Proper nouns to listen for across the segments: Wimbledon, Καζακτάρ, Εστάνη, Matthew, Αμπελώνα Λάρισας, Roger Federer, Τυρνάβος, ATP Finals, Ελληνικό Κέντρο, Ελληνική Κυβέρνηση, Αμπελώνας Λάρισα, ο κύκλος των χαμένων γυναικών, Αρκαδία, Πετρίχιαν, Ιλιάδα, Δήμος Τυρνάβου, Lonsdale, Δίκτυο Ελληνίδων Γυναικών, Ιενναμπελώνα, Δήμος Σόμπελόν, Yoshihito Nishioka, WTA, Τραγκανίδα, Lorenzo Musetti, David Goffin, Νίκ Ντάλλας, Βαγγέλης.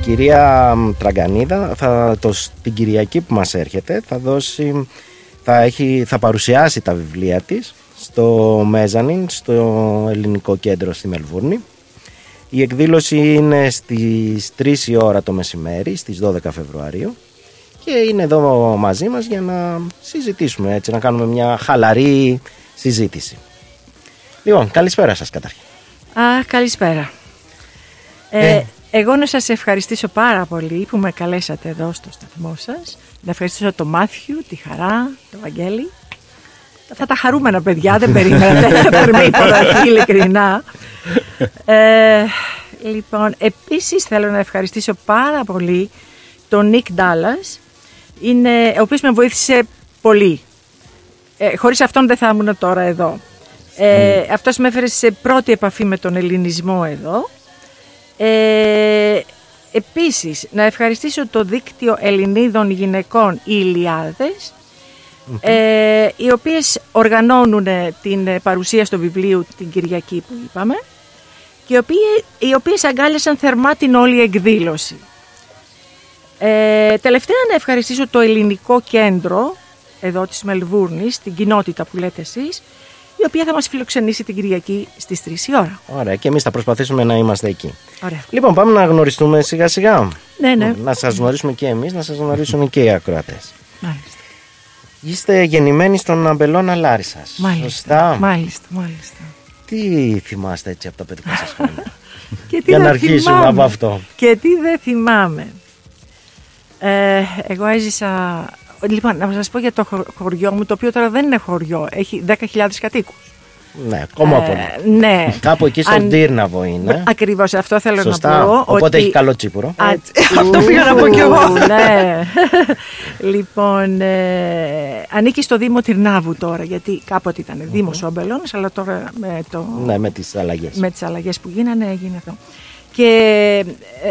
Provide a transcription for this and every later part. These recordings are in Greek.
Κυρία Τραγκανίδα, την Κυριακή που μας έρχεται θα παρουσιάσει τα βιβλία της στο Μέζανιν, στο Ελληνικό Κέντρο στη Μελβούρνη. Η εκδήλωση είναι στις 3 η ώρα το μεσημέρι, στις 12 Φεβρουαρίου. Και είναι εδώ μαζί μας για να συζητήσουμε, έτσι, να κάνουμε μια χαλαρή συζήτηση. Λοιπόν, καλησπέρα σας καταρχήν. Καλησπέρα. Εγώ να σας ευχαριστήσω πάρα πολύ που με καλέσατε εδώ στο σταθμό σας. Να ευχαριστήσω τον Matthew, τη Χαρά, τον Βαγγέλη. Αυτά τα χαρούμενα παιδιά, δεν περίμενα, ειλικρινά. Λοιπόν, επίσης θέλω να ευχαριστήσω πάρα πολύ τον Νίκ Ντάλλας, ο οποίος με βοήθησε πολύ. Χωρίς αυτόν δεν θα ήμουν τώρα εδώ. Αυτός με έφερε σε πρώτη επαφή με τον ελληνισμό εδώ. Επίσης να ευχαριστήσω το Δίκτυο Ελληνίδων Γυναικών, οι Ιλιάδες, οι οποίες οργανώνουν την παρουσία στο βιβλίο την Κυριακή που είπαμε, και οι οποίες αγκάλιασαν θερμά την όλη εκδήλωση. Τελευταία να ευχαριστήσω το Ελληνικό Κέντρο εδώ της Μελβούρνης, την κοινότητα που λέτε εσείς, η οποία θα μας φιλοξενήσει την Κυριακή στις 3 η ώρα. Ωραία, και εμείς θα προσπαθήσουμε να είμαστε εκεί. Ωραία. Λοιπόν, πάμε να γνωριστούμε σιγά σιγά. Ναι. Να σας γνωρίσουμε και εμείς, να σας γνωρίσουν και οι ακροατές. Μάλιστα. Είστε γεννημένοι στον Αμπελώνα Λάρισας. Μάλιστα. Σωστά. Μάλιστα. Τι θυμάστε έτσι από τα παιδικά σας χρόνια? Για να αρχίσουμε από αυτό. Και τι δεν θυμάμαι. Εγώ έζησα... Λοιπόν, να σας πω για το χωριό μου, το οποίο τώρα δεν είναι χωριό, έχει 10.000 κατοίκους. Ναι, ακόμα πολύ. Ναι. Κάπου εκεί στον Τυρνάβο είναι. Ακριβώς, αυτό θέλω να πω. Οπότε έχει καλό τσίπουρο. Αυτό πήγα να πω κι εγώ. Ναι. Λοιπόν, ανήκει στο Δήμο Τυρνάβου τώρα, γιατί κάποτε ήταν Δήμο Σόμπελόν, αλλά τώρα με τις αλλαγές. Με τις αλλαγές που γίνανε, έγινε αυτό. Και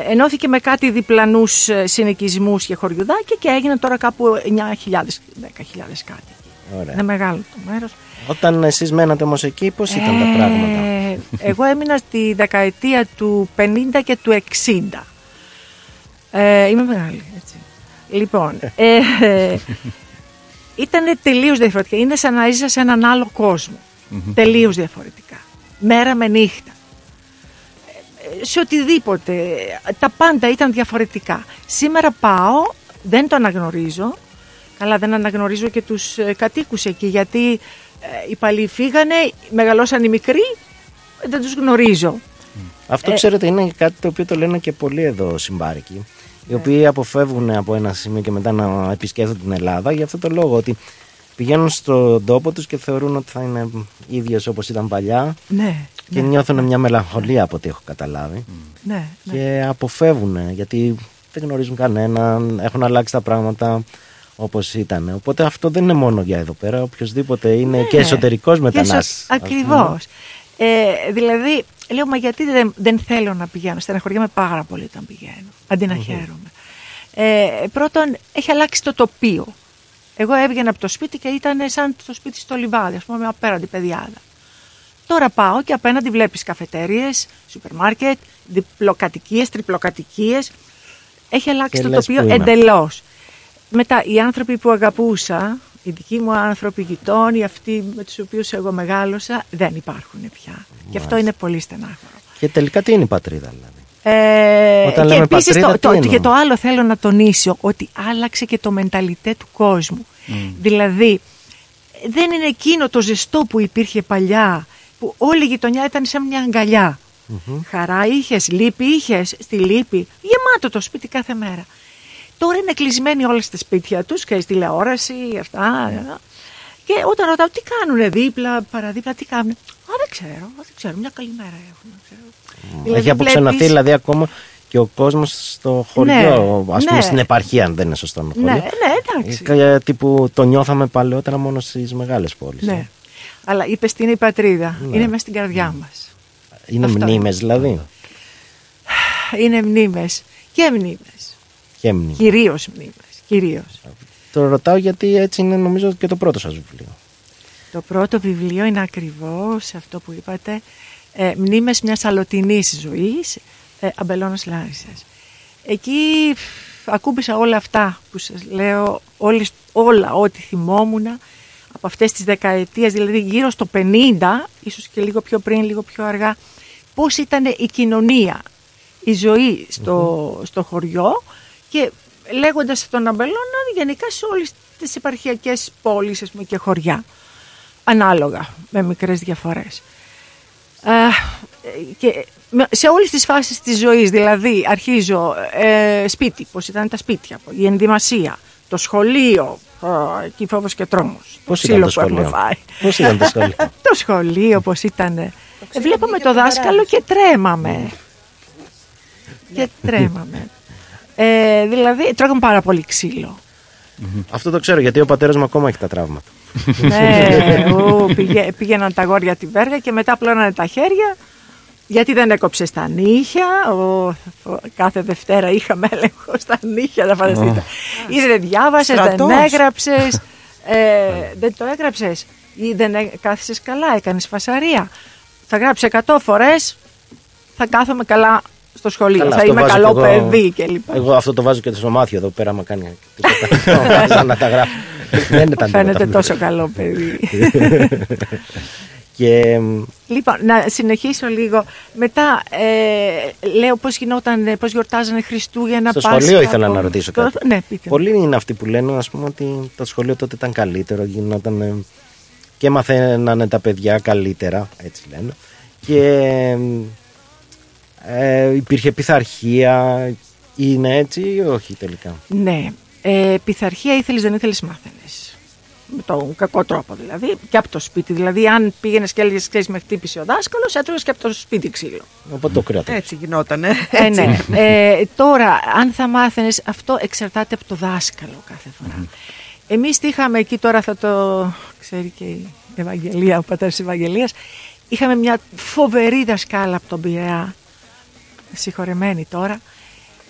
ενώθηκε με κάτι διπλανούς συνοικισμούς και χωριουδάκια και έγινε τώρα κάπου 9.000, 10.000 κάτι. Ωραία. Είναι μεγάλο το μέρος. Όταν εσείς μένατε όμως εκεί, πώς ήταν τα πράγματα? Εγώ έμεινα στη δεκαετία του 50 και του 60. Είμαι μεγάλη, έτσι. Λοιπόν, ήταν τελείως διαφορετικά. Είναι σαν να είσαι σε έναν άλλο κόσμο. Τελείως διαφορετικά. Μέρα με νύχτα. Σε οτιδήποτε, τα πάντα ήταν διαφορετικά. Σήμερα πάω, δεν το αναγνωρίζω. Καλά, δεν αναγνωρίζω και τους κατοίκους εκεί, γιατί οι παλιοί φύγανε, μεγαλώσαν οι μικροί, δεν τους γνωρίζω. Αυτό ξέρετε είναι κάτι το οποίο το λένε και πολλοί εδώ συμπάρικοι, οι οποίοι αποφεύγουν από ένα σημείο και μετά να επισκέφτονται την Ελλάδα για αυτό το λόγο, ότι πηγαίνουν στον τόπο τους και θεωρούν ότι θα είναι ίδιες όπως ήταν παλιά. Ναι. Και νιώθουν μια μελαγχολία από ό,τι έχω καταλάβει. Και αποφεύγουν, γιατί δεν γνωρίζουν κανέναν, έχουν αλλάξει τα πράγματα όπως ήταν. Οπότε αυτό δεν είναι μόνο για εδώ πέρα, οποιοδήποτε είναι και εσωτερικός μετανάστης. Ακριβώς. Δηλαδή, λέω, μα γιατί δεν θέλω να πηγαίνω? Στεναχωριέμαι πάρα πολύ όταν πηγαίνω, αντί να χαίρομαι. Πρώτον, έχει αλλάξει το τοπίο. Εγώ έβγαινα από το σπίτι και ήταν σαν το σπίτι στο λιβάδι, ας πούμε, απέραντη πεδιάδα. Τώρα πάω και απέναντι βλέπεις καφετέριες, σούπερ μάρκετ, διπλοκατοικίες, τριπλοκατοικίες. Έχει αλλάξει το τοπίο εντελώς. Μετά, οι άνθρωποι που αγαπούσα, οι δικοί μου άνθρωποι γειτόνοι, αυτοί με τους οποίους εγώ μεγάλωσα, δεν υπάρχουν πια. Μάλιστα. Και αυτό είναι πολύ στενάχωρο. Και τελικά τι είναι η πατρίδα, δηλαδή? Όταν και επίσης το άλλο θέλω να τονίσω, ότι άλλαξε και το μενταλιτέ του κόσμου. Δηλαδή, δεν είναι εκείνο το ζεστό που υπήρχε παλιά, που όλη η γειτονιά ήταν σαν μια αγκαλιά. Χαρά είχες, λύπη είχες, στη λύπη, γεμάτο το σπίτι κάθε μέρα. Τώρα είναι κλεισμένοι όλες τα σπίτια τους και στη τηλεόραση, αυτά. Και όταν ρωτάω τι κάνουνε δίπλα, παραδίπλα, τι κάνουνε? Δεν ξέρω, μια καλή μέρα έχουν. Δηλαδή, έχει αποξενωθεί δηλαδή ακόμα και ο κόσμος στο χωριό, ας πούμε, στην επαρχία, αν δεν είναι σωστό το χωριό. Ναι, εντάξει. Που το νιώθαμε παλαιότερα μόνο στις μεγάλες πόλεις. Ναι. Αλλά είπες τι είναι η πατρίδα. Ναι. Είναι μέσα στην καρδιά μας. Είναι αυτό. Μνήμες δηλαδή. Είναι μνήμες. Και μνήμες. Κυρίως μνήμες. Το ρωτάω γιατί έτσι είναι νομίζω και το πρώτο σας βιβλίο. Το πρώτο βιβλίο είναι ακριβώς αυτό που είπατε, «Μνήμες μιας αλλοτινής ζωής», Αμπελώνας Λάρισας. Εκεί ακούμπησα όλα αυτά που σας λέω, όλα ό,τι θυμόμουν από αυτές τις δεκαετίες, δηλαδή γύρω στο 50, ίσως και λίγο πιο πριν, λίγο πιο αργά, πώς ήταν η κοινωνία, η ζωή στο χωριό, και λέγοντας τον Αμπελώνα γενικά σε όλες τις επαρχιακές πόλεις, ας πούμε, και χωριά, ανάλογα με μικρές διαφορές. Και σε όλες τις φάσεις της ζωής, δηλαδή αρχίζω σπίτι, πώς ήταν τα σπίτια, η ενδυμασία, το σχολείο, εκεί φόβος και τρόμος, το ξύλο που έχουμε φάει. Πώς ήταν το σχολείο? Το σχολείο πώς ήταν? Βλέπαμε το δάσκαλο και τρέμαμε. Δηλαδή τρώγαμε πάρα πολύ ξύλο. Αυτό το ξέρω, γιατί ο πατέρας μου ακόμα έχει τα τραύματα. Ναι, πήγαιναν τα αγόρια τη βέργα και μετά πλώνανε τα χέρια, γιατί δεν έκοψε τα νύχια. Κάθε Δευτέρα είχαμε έλεγχο στα νύχια, να φανταστείτε. Ή δεν διάβασες, δεν έγραψες, δεν το έγραψες, ή δεν κάθισες καλά, έκανες φασαρία. Θα γράψεις 100 φορές, θα κάθομαι καλά στο σχολείο, καλά, θα είμαι καλό παιδί και λοιπά. Εγώ αυτό το βάζω και στο Μάθιο εδώ πέρα, άμα κάνει τίποτα, να τα γράφω. Δεν φαίνεται τόσο καλό παιδί. Και... Λοιπόν, να συνεχίσω λίγο. Μετά λέω πώς γιορτάζανε Χριστούγεννα, Πάσχα. Στο σχολείο ήθελα να ρωτήσω κάτι. Ναι, πολλοί είναι αυτοί που λένε, ας πούμε, ότι το σχολείο τότε ήταν καλύτερο, γινόταν και μαθαίνανε τα παιδιά καλύτερα, έτσι λένε. Και υπήρχε πειθαρχία. Είναι έτσι ή όχι τελικά? Ναι, πειθαρχία ήθελες δεν ήθελες μάθαινες. Με τον κακό τρόπο δηλαδή. Και από το σπίτι. Δηλαδή, αν πήγαινες και έλεγες, ξέρεις, με χτύπησε ο δάσκαλος, έτρωγες και από το σπίτι ξύλο. Οπότε το κράτος. Έτσι γινότανε. Ναι. Τώρα, αν θα μάθαινες, αυτό εξαρτάται από το δάσκαλο κάθε φορά. Εμείς είχαμε εκεί, τώρα θα το ξέρει και η Ευαγγελία, ο πατέρας της Ευαγγελίας. Είχαμε μια φοβερή δασκάλα από τον Πειραιά, συγχωρεμένη τώρα,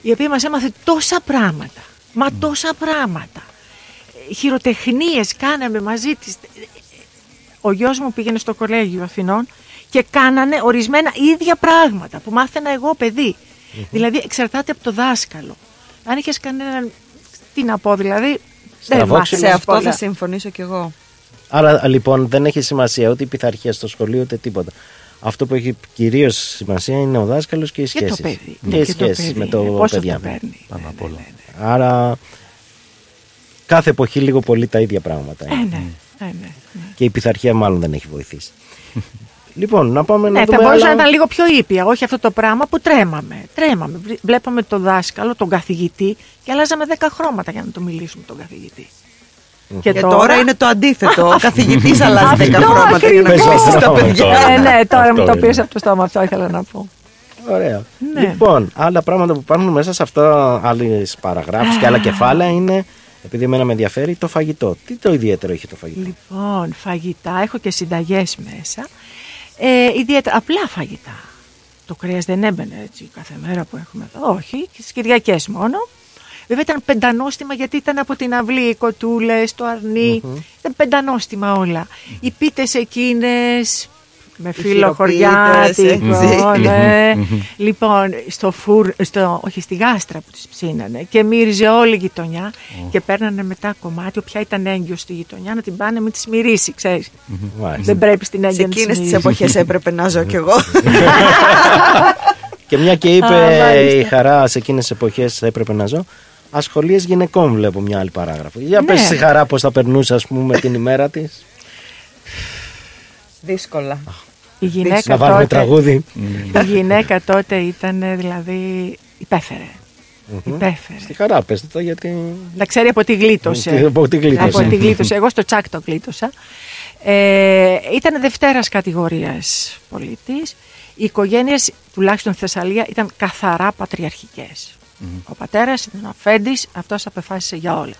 η οποία μας έμαθε τόσα πράγματα. Μα τόσα πράγματα. Χειροτεχνίες κάναμε μαζί της. Ο γιος μου πήγαινε στο κολέγιο Αθηνών και κάνανε ορισμένα ίδια πράγματα που μάθαινα εγώ παιδί. Δηλαδή εξαρτάται από το δάσκαλο. Αν είχες κανέναν, τι να πω δηλαδή, δεν μάθαινες. Σε αυτό θα συμφωνήσω κι εγώ. Άρα λοιπόν δεν έχει σημασία ούτε η πειθαρχία στο σχολείο ούτε τίποτα. Αυτό που έχει κυρίως σημασία είναι ο δάσκαλος και οι σχέσεις. Και το παιδί. Και οι σχέσεις με το παιδιά. Ναι. Άρα κάθε εποχή λίγο πολύ τα ίδια πράγματα. Ναι. Και η πειθαρχία μάλλον δεν έχει βοηθήσει. Λοιπόν, να πάμε να δούμε. Θα μπορούσα να ήταν λίγο πιο ήπια, όχι αυτό το πράγμα που τρέμαμε. Βλέπαμε τον δάσκαλο, τον καθηγητή, και αλλάζαμε 10 χρώματα για να το μιλήσουμε τον καθηγητή. Και τώρα είναι το αντίθετο. Ο καθηγητής αλλάζει 10 χρώματα για να μιλήσει τα παιδιά. Ναι, τώρα μου το πήρες από το στόμα, αυτό ήθελα να πω. Ωραία. Ναι. Λοιπόν, άλλα πράγματα που υπάρχουν μέσα σε αυτά, άλλες παραγράφους και άλλα κεφάλαια είναι, επειδή εμένα με ενδιαφέρει, το φαγητό. Τι το ιδιαίτερο είχε το φαγητό? Λοιπόν, φαγητά, έχω και συνταγές μέσα. Ιδιαίτερα απλά φαγητά. Το κρέας δεν έμπαινε έτσι κάθε μέρα που έχουμε εδώ. Όχι, τις Κυριακές μόνο. Βέβαια ήταν πεντανόστιμα, γιατί ήταν από την αυλή, οι κοτούλες, το αρνί. Ήταν πεντανόστιμα όλα. Οι πίτες εκείνες. Με φύλλο χωριάτικο, ναι. Λοιπόν, όχι, στη γάστρα που τις ψήνανε, και μύριζε όλη η γειτονιά, και παίρνανε μετά κομμάτι, όποια ήταν έγκυο στη γειτονιά, να την πάνε μην τις μυρίσει, ξέρεις. Δεν πρέπει στην έγκυο να τις μυρίσει. Σε εκείνες τις εποχές έπρεπε να ζω κι εγώ. Και μια και είπε η Χαρά, σε εκείνες τις εποχές έπρεπε να ζω. Ασχολίες γυναικών βλέπω μια άλλη παράγραφο. Για πες στη Χαρά πώς θα περνούσε, ας πούμε, την ημέρα της. Δύσκολα. Η γυναίκα τότε ήταν, δηλαδή, υπέφερε. Στη Χαρά πες το, γιατί... Να ξέρει από τι γλίτωσε. Εγώ στο τσάκ το γλίτωσα. Ήταν δευτέρας κατηγορίας πολίτης. Οι οικογένειες, τουλάχιστον Θεσσαλία, ήταν καθαρά πατριαρχικές. Ο πατέρας ήταν αφέντης, αυτός απεφάσισε για όλα.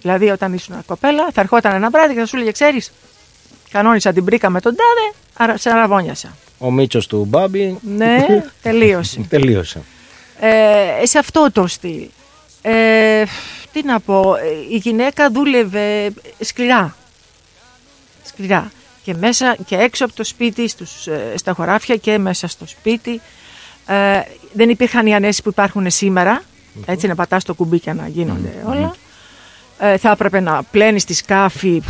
Δηλαδή, όταν ήσουν κοπέλα, θα ερχόταν ένα βράδυ και θα σου λέγε, ξέρεις, κανόνισα την πρίκα με τον τάδε, άρα σε αραβώνιασα. Ο Μίτσος του Μπάμπη. Ναι, τελείωσε. Σε αυτό το στυλ. Τι να πω, η γυναίκα δούλευε σκληρά. σκληρά και μέσα και έξω από το σπίτι, στα χωράφια και μέσα στο σπίτι. Δεν υπήρχαν οι ανέσεις που υπάρχουν σήμερα, έτσι να πατάς το κουμπί και να γίνονται όλα. Θα έπρεπε να πλένεις τη σκάφη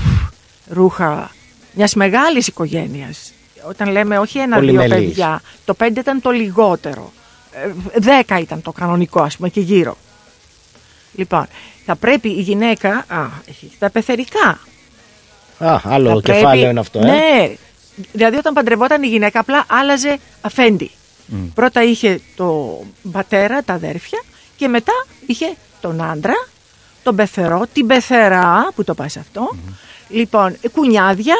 ρούχα μιας μεγάλης οικογένειας. Όταν λέμε όχι ένα-δύο παιδιά, το 5 ήταν το λιγότερο. 10 ήταν το κανονικό, ας πούμε, και γύρω. Λοιπόν, θα πρέπει η γυναίκα. Έχει τα πεθερικά. Άλλο θα κεφάλαιο πρέπει, είναι αυτό. Ναι, δηλαδή όταν παντρευόταν η γυναίκα, απλά άλλαζε αφέντη. Πρώτα είχε το πατέρα, τα αδέρφια, και μετά είχε τον άντρα, τον πεθερό, την πεθερά, που το πάει σε αυτό. Λοιπόν, κουνιάδια,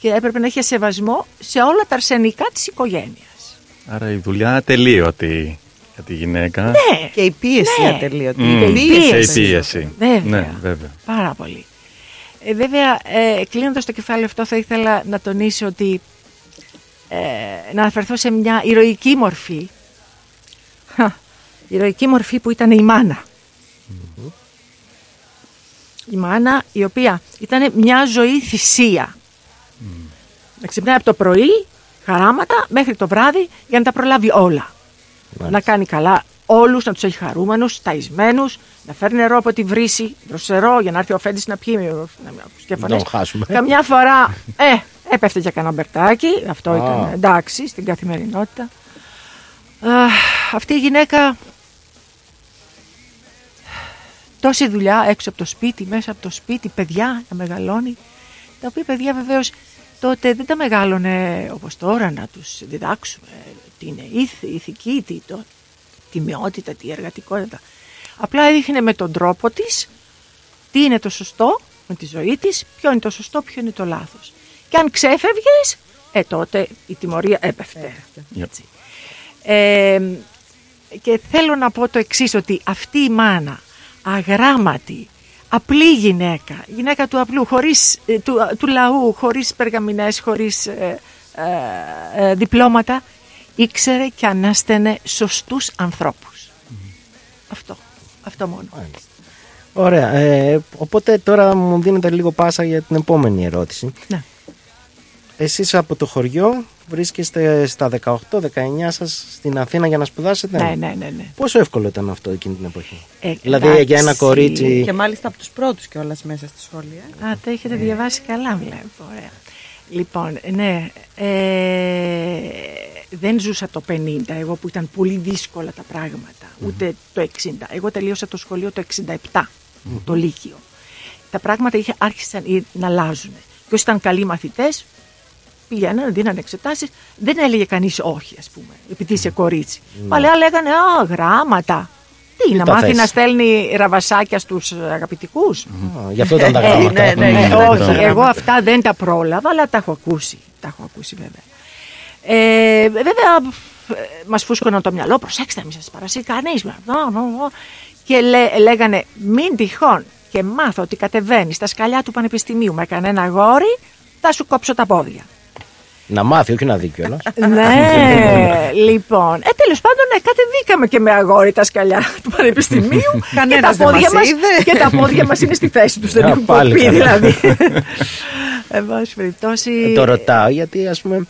και έπρεπε να είχε σεβασμό σε όλα τα αρσενικά της οικογένειας. Άρα η δουλειά ατελείωτη για τη γυναίκα. Ναι. Και η πίεση ατελείωτη. Και η πίεση. Βέβαια. Πάρα πολύ. Βέβαια, κλείνοντας το κεφάλαιο αυτό, θα ήθελα να τονίσω ότι να αναφερθώ σε μια ηρωική μορφή. Ηρωική μορφή που ήταν η μάνα. Η μάνα, η οποία ήταν μια ζωή θυσία. Να ξυπνάει από το πρωί, χαράματα, μέχρι το βράδυ, για να τα προλάβει όλα. Να κάνει καλά όλους, να τους έχει χαρούμενους, ταϊσμένους, να φέρνει νερό από τη βρύση, δροσερό, για να έρθει ο αφέντης να πιει. Να τον χάσουμε. Καμιά φορά έπεφτε για κανένα μπερτάκι. Αυτό ήταν εντάξει στην καθημερινότητα. Αυτή η γυναίκα, τόση δουλειά έξω από το σπίτι, μέσα από το σπίτι, παιδιά να μεγαλώνει, τα οποία παιδιά βεβαίως τότε δεν τα μεγάλωνε όπως τώρα, να τους διδάξουμε τι είναι ηθική, τι είναι τιμιότητα, τι εργατικότητα. Απλά έδειχνε με τον τρόπο της τι είναι το σωστό με τη ζωή της, ποιο είναι το σωστό, ποιο είναι το λάθος. Και αν ξέφευγες, τότε η τιμωρία έπεφτε. Έτσι. Και θέλω να πω το εξής, ότι αυτή η μάνα, αγράμματη, απλή γυναίκα, γυναίκα του απλού, χωρίς, του λαού, χωρίς περγαμηνές, χωρίς διπλώματα, ήξερε και ανάστενε σωστούς ανθρώπους. Αυτό μόνο. Ωραία. Οπότε τώρα μου δίνετε λίγο πάσα για την επόμενη ερώτηση. Ναι. Εσείς από το χωριό βρίσκεστε στα 18-19 σας στην Αθήνα για να σπουδάσετε. Ναι. Πόσο εύκολο ήταν αυτό εκείνη την εποχή? Δηλαδή για ένα κορίτσι. Και μάλιστα από τους πρώτους κιόλας μέσα στη σχολή. Τα έχετε διαβάσει καλά, βλέπω. Ωραία. Λοιπόν, ναι. Δεν ζούσα το 50, εγώ που ήταν πολύ δύσκολα τα πράγματα, ούτε το 60. Εγώ τελείωσα το σχολείο το 67, το Λύκειο. Τα πράγματα άρχισαν να αλλάζουν. Και όσοι ήταν καλοί μαθητές, πηγαίνανε, δίνανε εξετάσεις, δεν έλεγε κανείς όχι, ας πούμε, επειδή είσαι κορίτσι. Παλαιά λέγανε, γράμματα. Τι, να μάθει να στέλνει ραβασάκια στους αγαπητικούς. Γι' αυτό ήταν τα γράμματα. Όχι, εγώ αυτά δεν τα πρόλαβα, αλλά τα έχω ακούσει. Τα έχω ακούσει, βέβαια. Βέβαια, μας φούσκωναν το μυαλό, προσέξτε, μην σας παρασύρει κανείς. Και λέγανε, μην τυχόν και μάθω ότι κατεβαίνει στα σκαλιά του πανεπιστημίου με κανένα αγόρι, θα σου κόψω τα πόδια. Να μάθει, όχι να δει κιόλας. Ναι, λοιπόν. Τέλος πάντων, κατεβήκαμε και με αγόρι τα σκαλιά του πανεπιστημίου. Κανένας δεν μας είδε. Και τα πόδια μας είναι στη θέση τους, δεν έχουν κοπεί δηλαδή. Εν πάση περιπτώσει. Το ρωτάω γιατί, ας πούμε,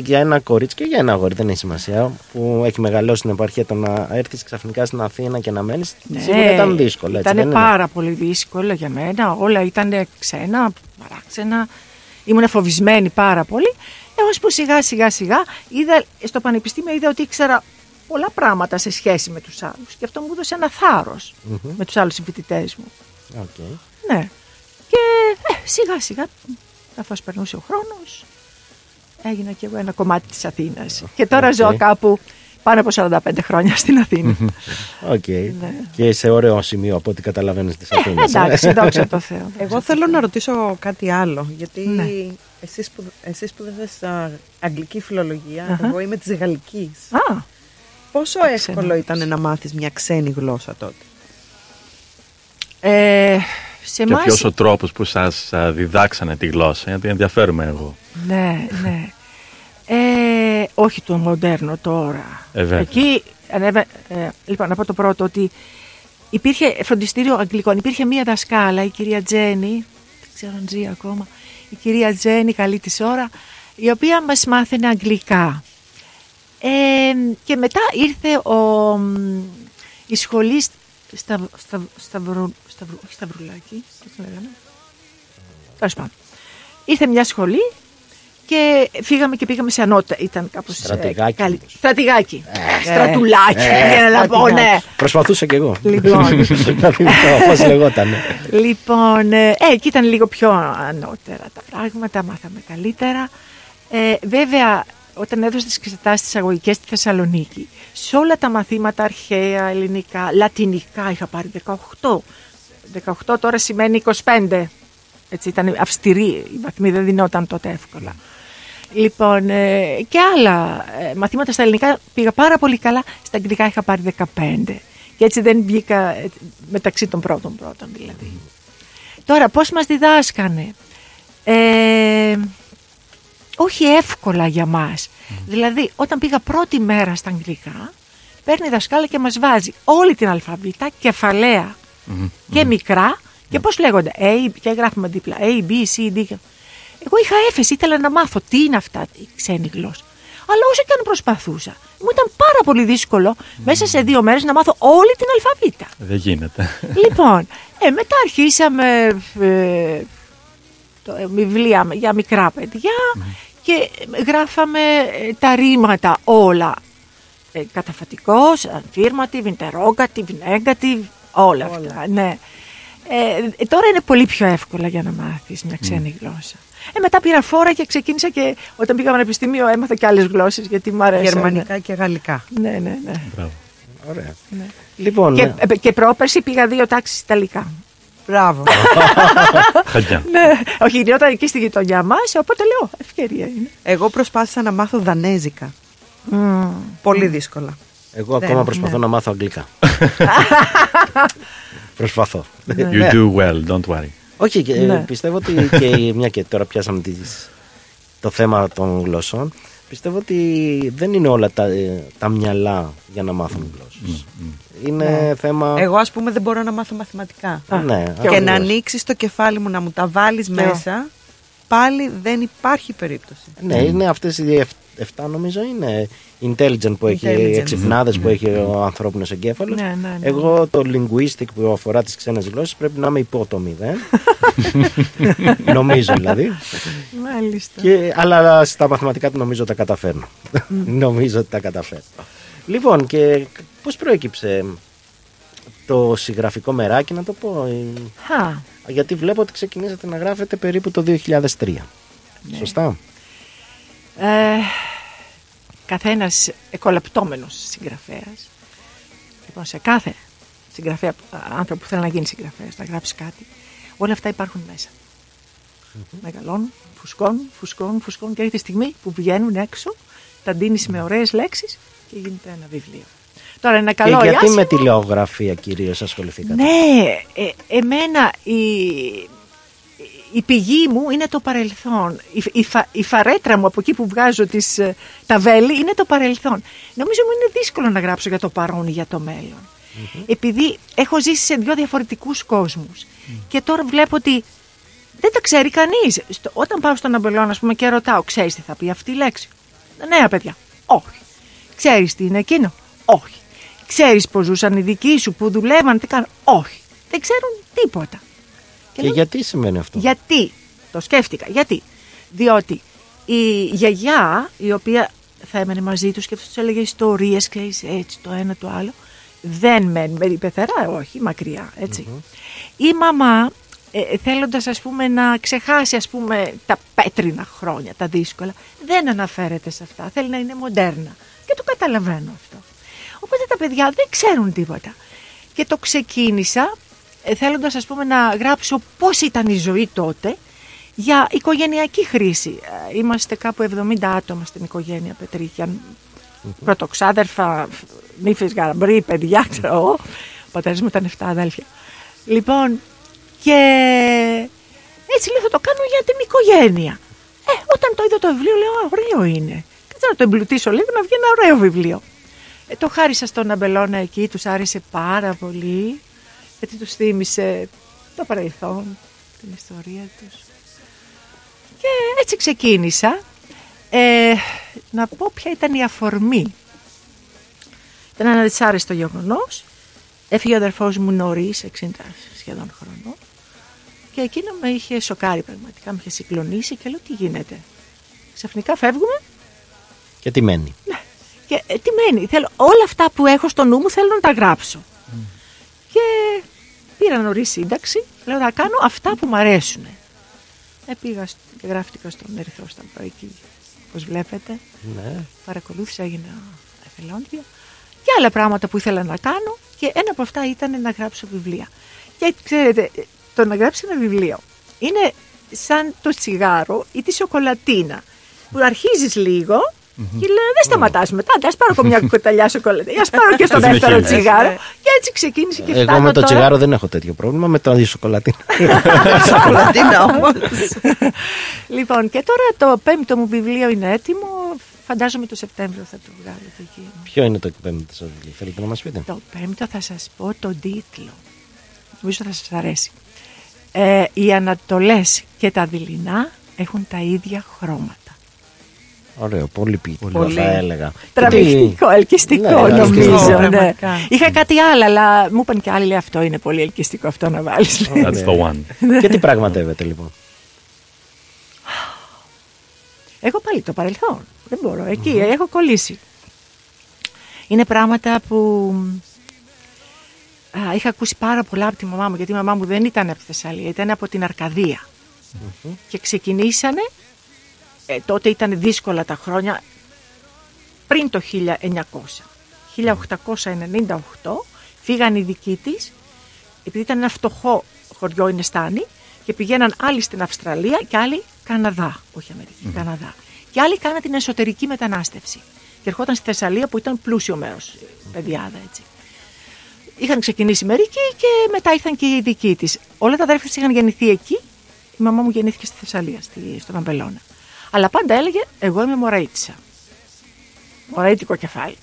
για ένα κορίτσι και για ένα αγόρι, δεν έχει σημασία, που έχει μεγαλώσει στην επαρχία, το να έρθεις ξαφνικά στην Αθήνα και να μένεις, σίγουρα ήταν δύσκολο. Ήταν πάρα πολύ δύσκολο για μένα. Όλα ήταν ξένα, παράξενα. Ήμουν φοβισμένη πάρα πολύ. Έως που σιγά σιγά είδα, στο πανεπιστήμιο είδα ότι ήξερα πολλά πράγματα σε σχέση με τους άλλους. Και αυτό μου έδωσε ένα θάρρος με τους άλλους συμφοιτητές μου. Okay. Ναι. Και σιγά σιγά, καθώς περνούσε ο χρόνος, έγινα και εγώ ένα κομμάτι της Αθήνας. Και τώρα ζω κάπου πάνω από 45 χρόνια στην Αθήνα. Ναι. Και σε ωραίο σημείο από ό,τι καταλαβαίνεις της Αθήνας. Εντάξει, δόξα τω Θεώ. Εγώ θέλω να ρωτήσω κάτι άλλο. Γιατί εσείς σπουδάσατε στην αγγλική φιλολογία, εγώ είμαι της γαλλικής. Πόσο εύκολο ήταν να μάθεις μια ξένη γλώσσα τότε? Και ποιος ο τρόπος που σας διδάξανε τη γλώσσα, γιατί ενδιαφέρομαι εγώ. Ναι. Όχι το μοντέρνο τώρα. Εκεί, λοιπόν, να πω το πρώτο, ότι υπήρχε φροντιστήριο αγγλικών. Υπήρχε μία δασκάλα, η κυρία Τζένι, δεν ξέρω αν ζει ακόμα, η κυρία Τζένη, καλή της ώρα, η οποία μας μάθαινε αγγλικά. Και μετά ήρθε η σχολή Σταυρουλάκη, πώς την λέγαμε. Τέλος πάντων. Ήρθε μια σχολή και φύγαμε και πήγαμε σε ανώτατα. Ήταν κάπως Στρατηγάκι. Στρατουλάκι, για να πω, ναι. Προσπαθούσα κι εγώ. Λοιπόν, πώς λεγόταν. Λοιπόν, εκεί ήταν λίγο πιο ανώτερα τα πράγματα, μάθαμε καλύτερα. Βέβαια, όταν έδωσα τις εξετάσεις τις αγωγικές στη Θεσσαλονίκη, σε όλα τα μαθήματα αρχαία, ελληνικά, λατινικά, είχα πάρει 18. 18 τώρα σημαίνει 25. Έτσι, ήταν αυστηρή η βαθμή, δεν δινόταν τότε εύκολα. Λοιπόν, και άλλα μαθήματα στα ελληνικά πήγα πάρα πολύ καλά, στα αγγλικά είχα πάρει 15. Και έτσι δεν βγήκα μεταξύ των πρώτων δηλαδή. Τώρα, πώς μας διδάσκανε. Όχι εύκολα για μας. Δηλαδή, όταν πήγα πρώτη μέρα στα αγγλικά, παίρνει η δασκάλα και μας βάζει όλη την αλφαβήτα, κεφαλαία και μικρά, και πώς λέγονται, και γράφουμε δίπλα, A, B, C, D. Εγώ είχα έφεση, ήθελα να μάθω τι είναι αυτά η ξένη γλώσσα. Αλλά όσο και αν προσπαθούσα, μου ήταν πάρα πολύ δύσκολο μέσα σε 2 μέρες να μάθω όλη την αλφαβήτα. Δεν γίνεται. Λοιπόν, μετά αρχίσαμε βιβλία για μικρά παιδιά και γράφαμε τα ρήματα όλα. Καταφατικός, affirmative, interrogative, negative, όλα αυτά. Ναι. Τώρα είναι πολύ πιο εύκολα για να μάθεις μια ξένη γλώσσα. Μετά πήρα φόρα και ξεκίνησα, και όταν πήγα πανεπιστήμιο έμαθα και άλλες γλώσσες, γιατί μου αρέσει. Γερμανικά και γαλλικά. Ναι. Μπράβο. Ωραία. Ναι. Λοιπόν, και, και πρόπερση πήγα 2 τάξεις ιταλικά. Μπράβο. Ναι, όχι, γινόταν εκεί στη γειτονιά μας, οπότε λέω ευκαιρία είναι. Εγώ προσπάθησα να μάθω δανέζικα. Πολύ δύσκολα. Εγώ ακόμα προσπαθώ να μάθω αγγλικά. Προσπαθώ. You do well, don't worry. Όχι, πιστεύω ότι και μια και τώρα πιάσαμε το θέμα των γλώσσων, πιστεύω ότι δεν είναι όλα τα μυαλά για να μάθουν γλώσσες. Είναι θέμα... Εγώ ας πούμε δεν μπορώ να μάθω μαθηματικά. Ναι, και να ανοίξεις το κεφάλι μου, να μου τα βάλεις μέσα, πάλι δεν υπάρχει περίπτωση. Ναι, είναι αυτές οι 7 νομίζω είναι intelligent που έχει, εξυπνάδες που έχει ο ανθρώπινος εγκέφαλος. Ναι. Εγώ το linguistic που αφορά τις ξένες γλώσσες πρέπει να είμαι υπό το 0. Νομίζω δηλαδή. Μάλιστα. Αλλά στα μαθηματικά νομίζω τα καταφέρνω. Νομίζω ότι τα καταφέρνω. Λοιπόν, και πώς προέκυψε το συγγραφικό μεράκι, να το πω. Γιατί βλέπω ότι ξεκινήσατε να γράφετε περίπου το 2003. Ναι. Σωστά. Καθένας εκολεπτόμενος συγγραφέας. Λοιπόν, σε κάθε συγγραφέα, άνθρωπο που θέλει να γίνει συγγραφέας, να γράψει κάτι, όλα αυτά υπάρχουν μέσα. Μεγαλώνουν, φουσκώνουν και έρχεται η στιγμή που βγαίνουν έξω, τα ντύνεις με ωραίες λέξεις και γίνεται ένα βιβλίο. Τώρα, ένα καλό και γιατί με τηλεογραφία κυρίως ασχοληθήκατε? Ναι, εμένα η πηγή μου είναι το παρελθόν. Η φαρέτρα μου από εκεί που βγάζω τα βέλη είναι το παρελθόν. Νομίζω μου είναι δύσκολο να γράψω για το παρόν ή για το μέλλον. Επειδή έχω ζήσει σε 2 διαφορετικούς κόσμους. Και τώρα βλέπω ότι δεν τα ξέρει κανείς. Όταν πάω στον Αμπελώνα, ας πούμε, και ρωτάω, ξέρεις τι θα πει αυτή η λέξη? Ναι, παιδιά, όχι. Ξέρεις τι είναι εκείνο? Όχι. Ξέρεις πώς ζούσαν οι δικοί σου, που δουλεύαν, τι κάνουν? Όχι. Δεν ξέρουν τίποτα. Και γιατί σημαίνει αυτό? Γιατί, το σκέφτηκα, γιατί? Διότι η γιαγιά, η οποία θα έμενε μαζί τους και τους έλεγε ιστορίες, ξέρεις, έτσι, το ένα το άλλο, δεν μένει, με πεθερά, όχι, μακριά, έτσι. Η μαμά, θέλοντας, ας πούμε, να ξεχάσει, ας πούμε, τα πέτρινα χρόνια, τα δύσκολα, δεν αναφέρεται σε αυτά, θέλει να είναι μοντέρνα. Και το καταλαβαίνω αυτό. Οπότε τα παιδιά δεν ξέρουν τίποτα. Και το ξεκίνησα θέλοντας, ας πούμε, να γράψω πώς ήταν η ζωή τότε για οικογενειακή χρήση. Είμαστε κάπου 70 άτομα στην οικογένεια Πετρίχιαν. Πρωτοξάδερφα, νύφες, γαμπροί, παιδιά, ξέρω εγώ. Ο πατέρας μου ήταν 7 αδέλφια. Λοιπόν, και έτσι λέω θα το κάνω για την οικογένεια. Όταν το είδα το βιβλίο λέω ωραίο είναι. Κάτσε να το εμπλουτίσω λίγο να βγει ένα ωραίο βιβλίο. Το χάρισα στον Αμπελώνα εκεί, τους άρεσε πάρα πολύ. Γιατί τους θύμισε το παρελθόν, την ιστορία τους. Και έτσι ξεκίνησα. Να πω ποια ήταν η αφορμή. Ήταν ένα δυσάρεστο γεγονός. Έφυγε ο αδερφός μου νωρίς, 60 σχεδόν χρονών. Και εκείνο με είχε σοκάρει πραγματικά, με είχε συγκλονίσει και λέω τι γίνεται. Ξαφνικά φεύγουμε. Και τι μένει. Ναι. Και τι μένει. Θέλω, όλα αυτά που έχω στο νου μου θέλω να τα γράψω. Και πήρα νωρίς σύνταξη. Λέω να κάνω αυτά που μου αρέσουν. Πήγα και γράφτηκα στον Ερυθρό Σταυρό εκεί, όπως βλέπετε. Ναι. Παρακολούθησα, έγινα εθελόντια. Και άλλα πράγματα που ήθελα να κάνω. Και ένα από αυτά ήταν να γράψω βιβλία. Και ξέρετε, το να γράψει ένα βιβλίο είναι σαν το τσιγάρο ή τη σοκολατίνα. Που αρχίζεις λίγο και λέει δεν σταματάς μετά. Ας πάρω ακόμα μια κουταλιά σοκολατίνα. Ας πάρω και στο δεύτερο τσιγάρο. Και έτσι ξεκίνησε και φτάνω. Εγώ με το τσιγάρο δεν έχω τέτοιο πρόβλημα, με το σοκολατίνα. Σοκολατίνα όμως. Λοιπόν, και τώρα το πέμπτο μου βιβλίο είναι έτοιμο. Φαντάζομαι το Σεπτέμβριο θα το βγάλετε εκεί. Ποιο είναι το πέμπτο σας βιβλίο, θέλετε να μας πείτε? Το πέμπτο θα σας πω τον τίτλο. Νομίζω θα σας αρέσει. Οι Ανατολές και τα Δειλινά έχουν τα ίδια χρώματα. Ωραίο, πολύ ποιητικό θα έλεγα. Τραβηχτικό, ελκυστικό νομίζω. Ναι. Είχα κάτι άλλο, αλλά μου είπαν και άλλοι, λέει, αυτό είναι πολύ ελκυστικό, αυτό να βάλεις. That's the one. Και τι πραγματεύεται λοιπόν? Έχω πάλι το παρελθόν, δεν μπορώ, εκεί έχω κολλήσει. Είναι πράγματα που... είχα ακούσει πάρα πολλά από τη μαμά μου, γιατί η μαμά μου δεν ήταν από τη Θεσσαλία, ήταν από την Αρκαδία. Και ξεκινήσανε, τότε ήταν δύσκολα τα χρόνια, πριν το 1900. 1898 φύγαν οι δικοί της, επειδή ήταν ένα φτωχό χωριό, είναι Εστάνη, και πηγαίναν άλλοι στην Αυστραλία και άλλοι Καναδά, όχι Αμερική, Καναδά. Και άλλοι κάναν την εσωτερική μετανάστευση. Και ερχόταν στη Θεσσαλία που ήταν πλούσιο μέρος, παιδιάδα έτσι. Είχαν ξεκινήσει μερικοί και μετά ήρθαν και οι δικοί της. Όλα τα αδέρφια της είχαν γεννηθεί εκεί. Η μαμά μου γεννήθηκε στη Θεσσαλία, στον Αμπελώνα. Αλλά πάντα έλεγε, εγώ είμαι Μωραΐτισσα. Μωραΐτικο κεφάλι.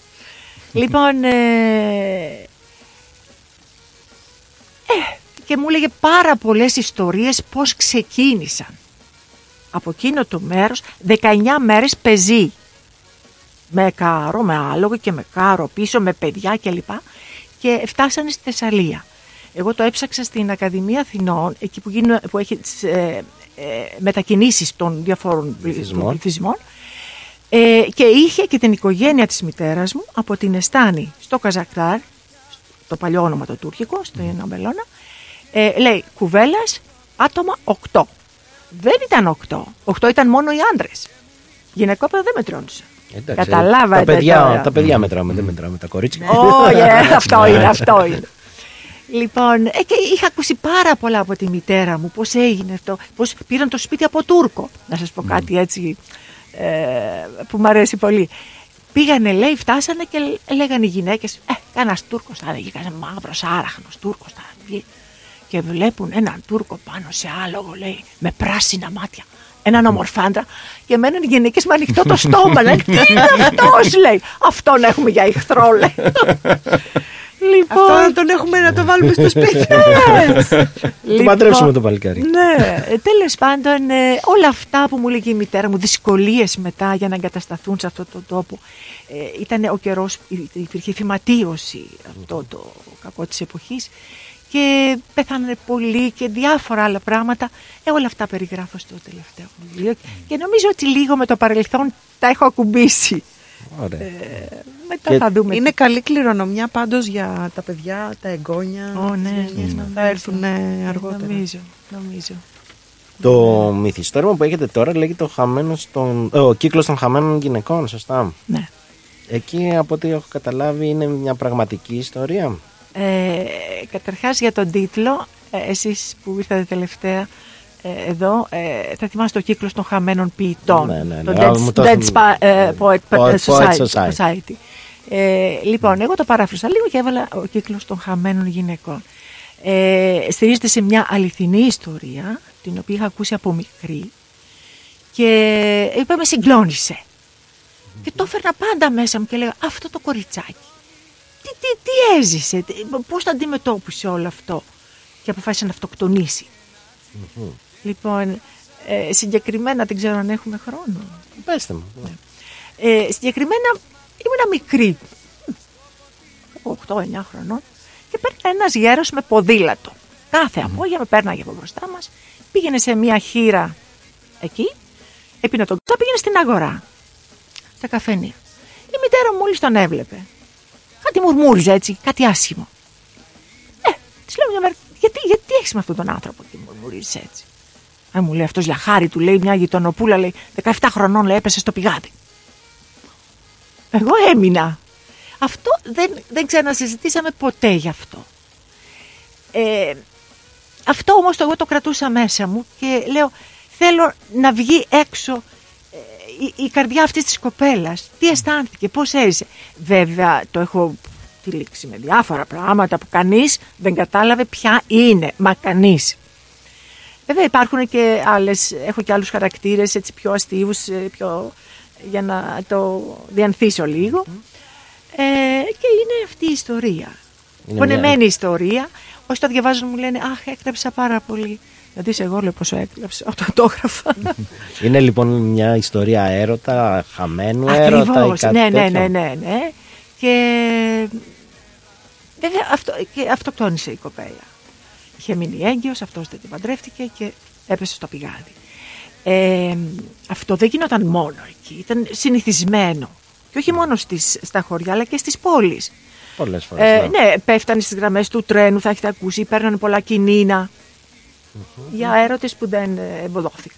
Λοιπόν, και μου έλεγε πάρα πολλές ιστορίες πώς ξεκίνησαν. Από εκείνο το μέρος, 19 μέρες πεζή. Με κάρο, με άλογο και με κάρο πίσω, με παιδιά κλπ. Και φτάσανε στη Θεσσαλία. Εγώ το έψαξα στην Ακαδημία Αθηνών, εκεί που έχει τις μετακινήσεις των διαφόρων πληθυσμών. Και είχε και την οικογένεια της μητέρας μου από την Εστάνη στο Καζακτάρ, το παλιό όνομα το τουρκικό, στο Ιενναμπελώνα. Λέει κουβέλας άτομα 8. Δεν ήταν 8. 8 ήταν μόνο οι άντρες. Γυναικόπαιδα δεν μετρώνουσα. Εντάξει, καταλάβατε τα παιδιά μετράμε, δεν μετράμε τα κορίτσια. Αυτό είναι, αυτό είναι. Λοιπόν, και είχα ακούσει πάρα πολλά από τη μητέρα μου, πώς έγινε αυτό, πώς πήραν το σπίτι από Τούρκο. Να σας πω κάτι έτσι που μου αρέσει πολύ. Πήγανε, λέει, φτάσανε και λέγανε οι γυναίκες, κανένας Τούρκος θα έλεγε, κανένας μαύρος άραχνος Τούρκος θα έλεγε. Και βλέπουν έναν Τούρκο πάνω σε άλογο, λέει, με πράσινα μάτια. Έναν ομορφάντρα και μένουν οι γυναίκες με ανοιχτό το στόμα. Λέει, τι είναι αυτός, λέει. Αυτόν έχουμε για εχθρό, λέει. Λοιπόν, αυτό να τον έχουμε να το βάλουμε στο σπίτι. Τον παντρέψουμε το παλικάρι. Ναι, τέλος πάντων, όλα αυτά που μου λέγει η μητέρα μου, δυσκολίες μετά για να εγκατασταθούν σε αυτόν τον τόπο. Ήταν ο καιρός, υπήρχε φυματίωση, αυτό το κακό της εποχής. Και πέθανε πολλοί και διάφορα άλλα πράγματα. Όλα αυτά περιγράφω στο τελευταίο βιβλίο. Και νομίζω ότι λίγο με το παρελθόν τα έχω ακουμπήσει. Ωραία. Μετά και θα δούμε. Είναι καλή κληρονομιά πάντως για τα παιδιά, τα εγγόνια. Θα έρθουν αργότερα. Νομίζω. Το μυθιστόρημα που έχετε τώρα λέγεται ο κύκλος των χαμένων γυναικών, σωστά? Ναι. Εκεί από ό,τι έχω καταλάβει είναι μια πραγματική ιστορία. Καταρχάς για τον τίτλο, εσείς που ήρθατε τελευταία εδώ, θα θυμάστε το κύκλος των χαμένων ποιητών, το Poet Society. Λοιπόν, εγώ το παράφρασα λίγο και έβαλα ο κύκλος των χαμένων γυναικών. Στηρίζεται σε μια αληθινή ιστορία, την οποία είχα ακούσει από μικρή και είπα με συγκλώνησε. Και το έφερνα πάντα μέσα μου και λέγα αυτό το κοριτσάκι. Τι έζησε, πώς τα αντιμετώπισε όλο αυτό και αποφάσισε να αυτοκτονήσει. Λοιπόν, συγκεκριμένα, δεν ξέρω αν έχουμε χρόνο. Πέστε μου. Ναι. Συγκεκριμένα ήμουνα μικρή, 8-9 χρονών, και παίρνει ένας γέρος με ποδήλατο. Κάθε απόγευμα με πέρναγε από μπροστά μας, πήγαινε σε μια χήρα εκεί, έπινε τον κάτω, πήγαινε στην αγορά, στα καφενεία. Η μητέρα μου μόλις τον έβλεπε, κάτι μουρμούριζε έτσι, κάτι άσχημο. Της λέω μια μέρα, γιατί έχεις με αυτόν τον άνθρωπο και μουρμουρίζεις έτσι? Μου λέει αυτός για χάρη του, λέει, μια γειτονοπούλα, λέει, 17 χρονών, λέει, έπεσε στο πηγάδι. Εγώ έμεινα. Αυτό δεν ξανασυζητήσαμε ποτέ γι' αυτό. Αυτό όμως το εγώ το κρατούσα μέσα μου και λέω, θέλω να βγει έξω η καρδιά αυτής της κοπέλας. Τι αισθάνθηκε, πώς έζησε. Βέβαια το έχω τυλίξει με διάφορα πράγματα που κανείς δεν κατάλαβε ποια είναι, μα κανείς. Βέβαια υπάρχουν και άλλες, έχω και άλλους χαρακτήρες έτσι πιο αστείους, πιο... για να το διανθίσω λίγο. Και είναι αυτή η ιστορία. Είναι πονεμένη ιστορία. Όσοι το διαβάζουν μου λένε, αχ, έκλαψα πάρα πολύ. Να δεις εγώ λέω πόσο έκλαψα όταν το έγραφα. Είναι λοιπόν μια ιστορία έρωτα, χαμένου έρωτα ή κάτι ναι. Και βέβαια αυτοκτόνησε η κοπέλα. Είχε μείνει έγκυος, αυτός δεν την παντρεύτηκε και έπεσε στο πηγάδι. Αυτό δεν γινόταν μόνο εκεί, ήταν συνηθισμένο. Και όχι μόνο στα χωριά, αλλά και στις πόλεις. Πολλές φορές. Ναι, πέφτανε στις γραμμές του τρένου, θα έχετε ακούσει, παίρνανε πολλά κινήνα για έρωτες που δεν εμποδόθηκαν.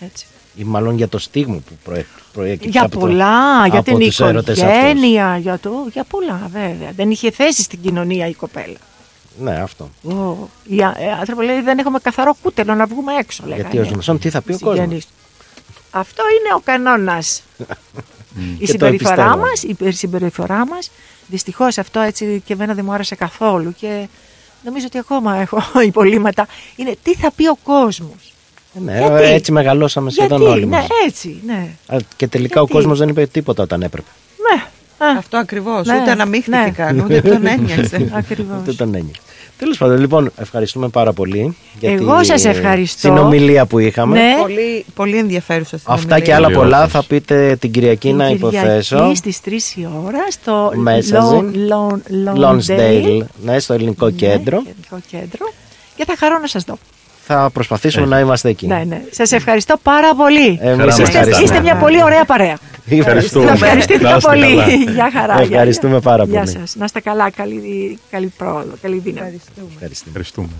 Έτσι. Ή μάλλον για το στίγμα που προέκυψε. Για πολλά, για την οικογένεια, για πολλά βέβαια. Δεν είχε θέση στην κοινωνία η κοπέλα. Ναι, αυτό. Οι άνθρωποι λέει δεν έχουμε καθαρό κούτελο να βγούμε έξω. Γιατί ως γνωστόν τι θα πει ο κόσμος. Αυτό είναι ο κανόνας. Η συμπεριφορά μας, δυστυχώς αυτό έτσι και εμένα δεν μου άρεσε καθόλου. Και νομίζω ότι ακόμα έχω υπολείμματα. Είναι τι θα πει ο κόσμος. Ναι, έτσι μεγαλώσαμε σχεδόν όλοι μας. Ναι, έτσι, ναι. Και τελικά ο κόσμος δεν είπε τίποτα όταν έπρεπε. Ναι. Αυτό ακριβώς. Ναι, ούτε αναμίχθηκαν, ναι. Ούτε τον ένιωσε. Ακριβώς. Ούτε τον ένιωσε. Τέλος πάντων, λοιπόν, ευχαριστούμε πάρα πολύ. Εγώ σας ευχαριστώ. Συνομιλία που είχαμε. Ναι. Πολύ, πολύ ενδιαφέρουσα συνομιλία. Αυτά και άλλα πολλά θα πείτε την Κυριακή, να υποθέσω. Κυριακή στις 3 η ώρα στο Lonsdale, ναι, στο Ελληνικό Κέντρο. Και θα χαρώ να σας δω. Θα προσπαθήσουμε να είμαστε εκεί. Ναι. Σας ευχαριστώ πάρα πολύ. Είστε μια πολύ ωραία παρέα. Ευχαριστήθηκα πολύ. Γεια χαρά. Ευχαριστούμε πάρα πολύ. Γεια σας. Να είστε καλά. Καλή πρόοδο. Καλή δύναμη. Ευχαριστούμε.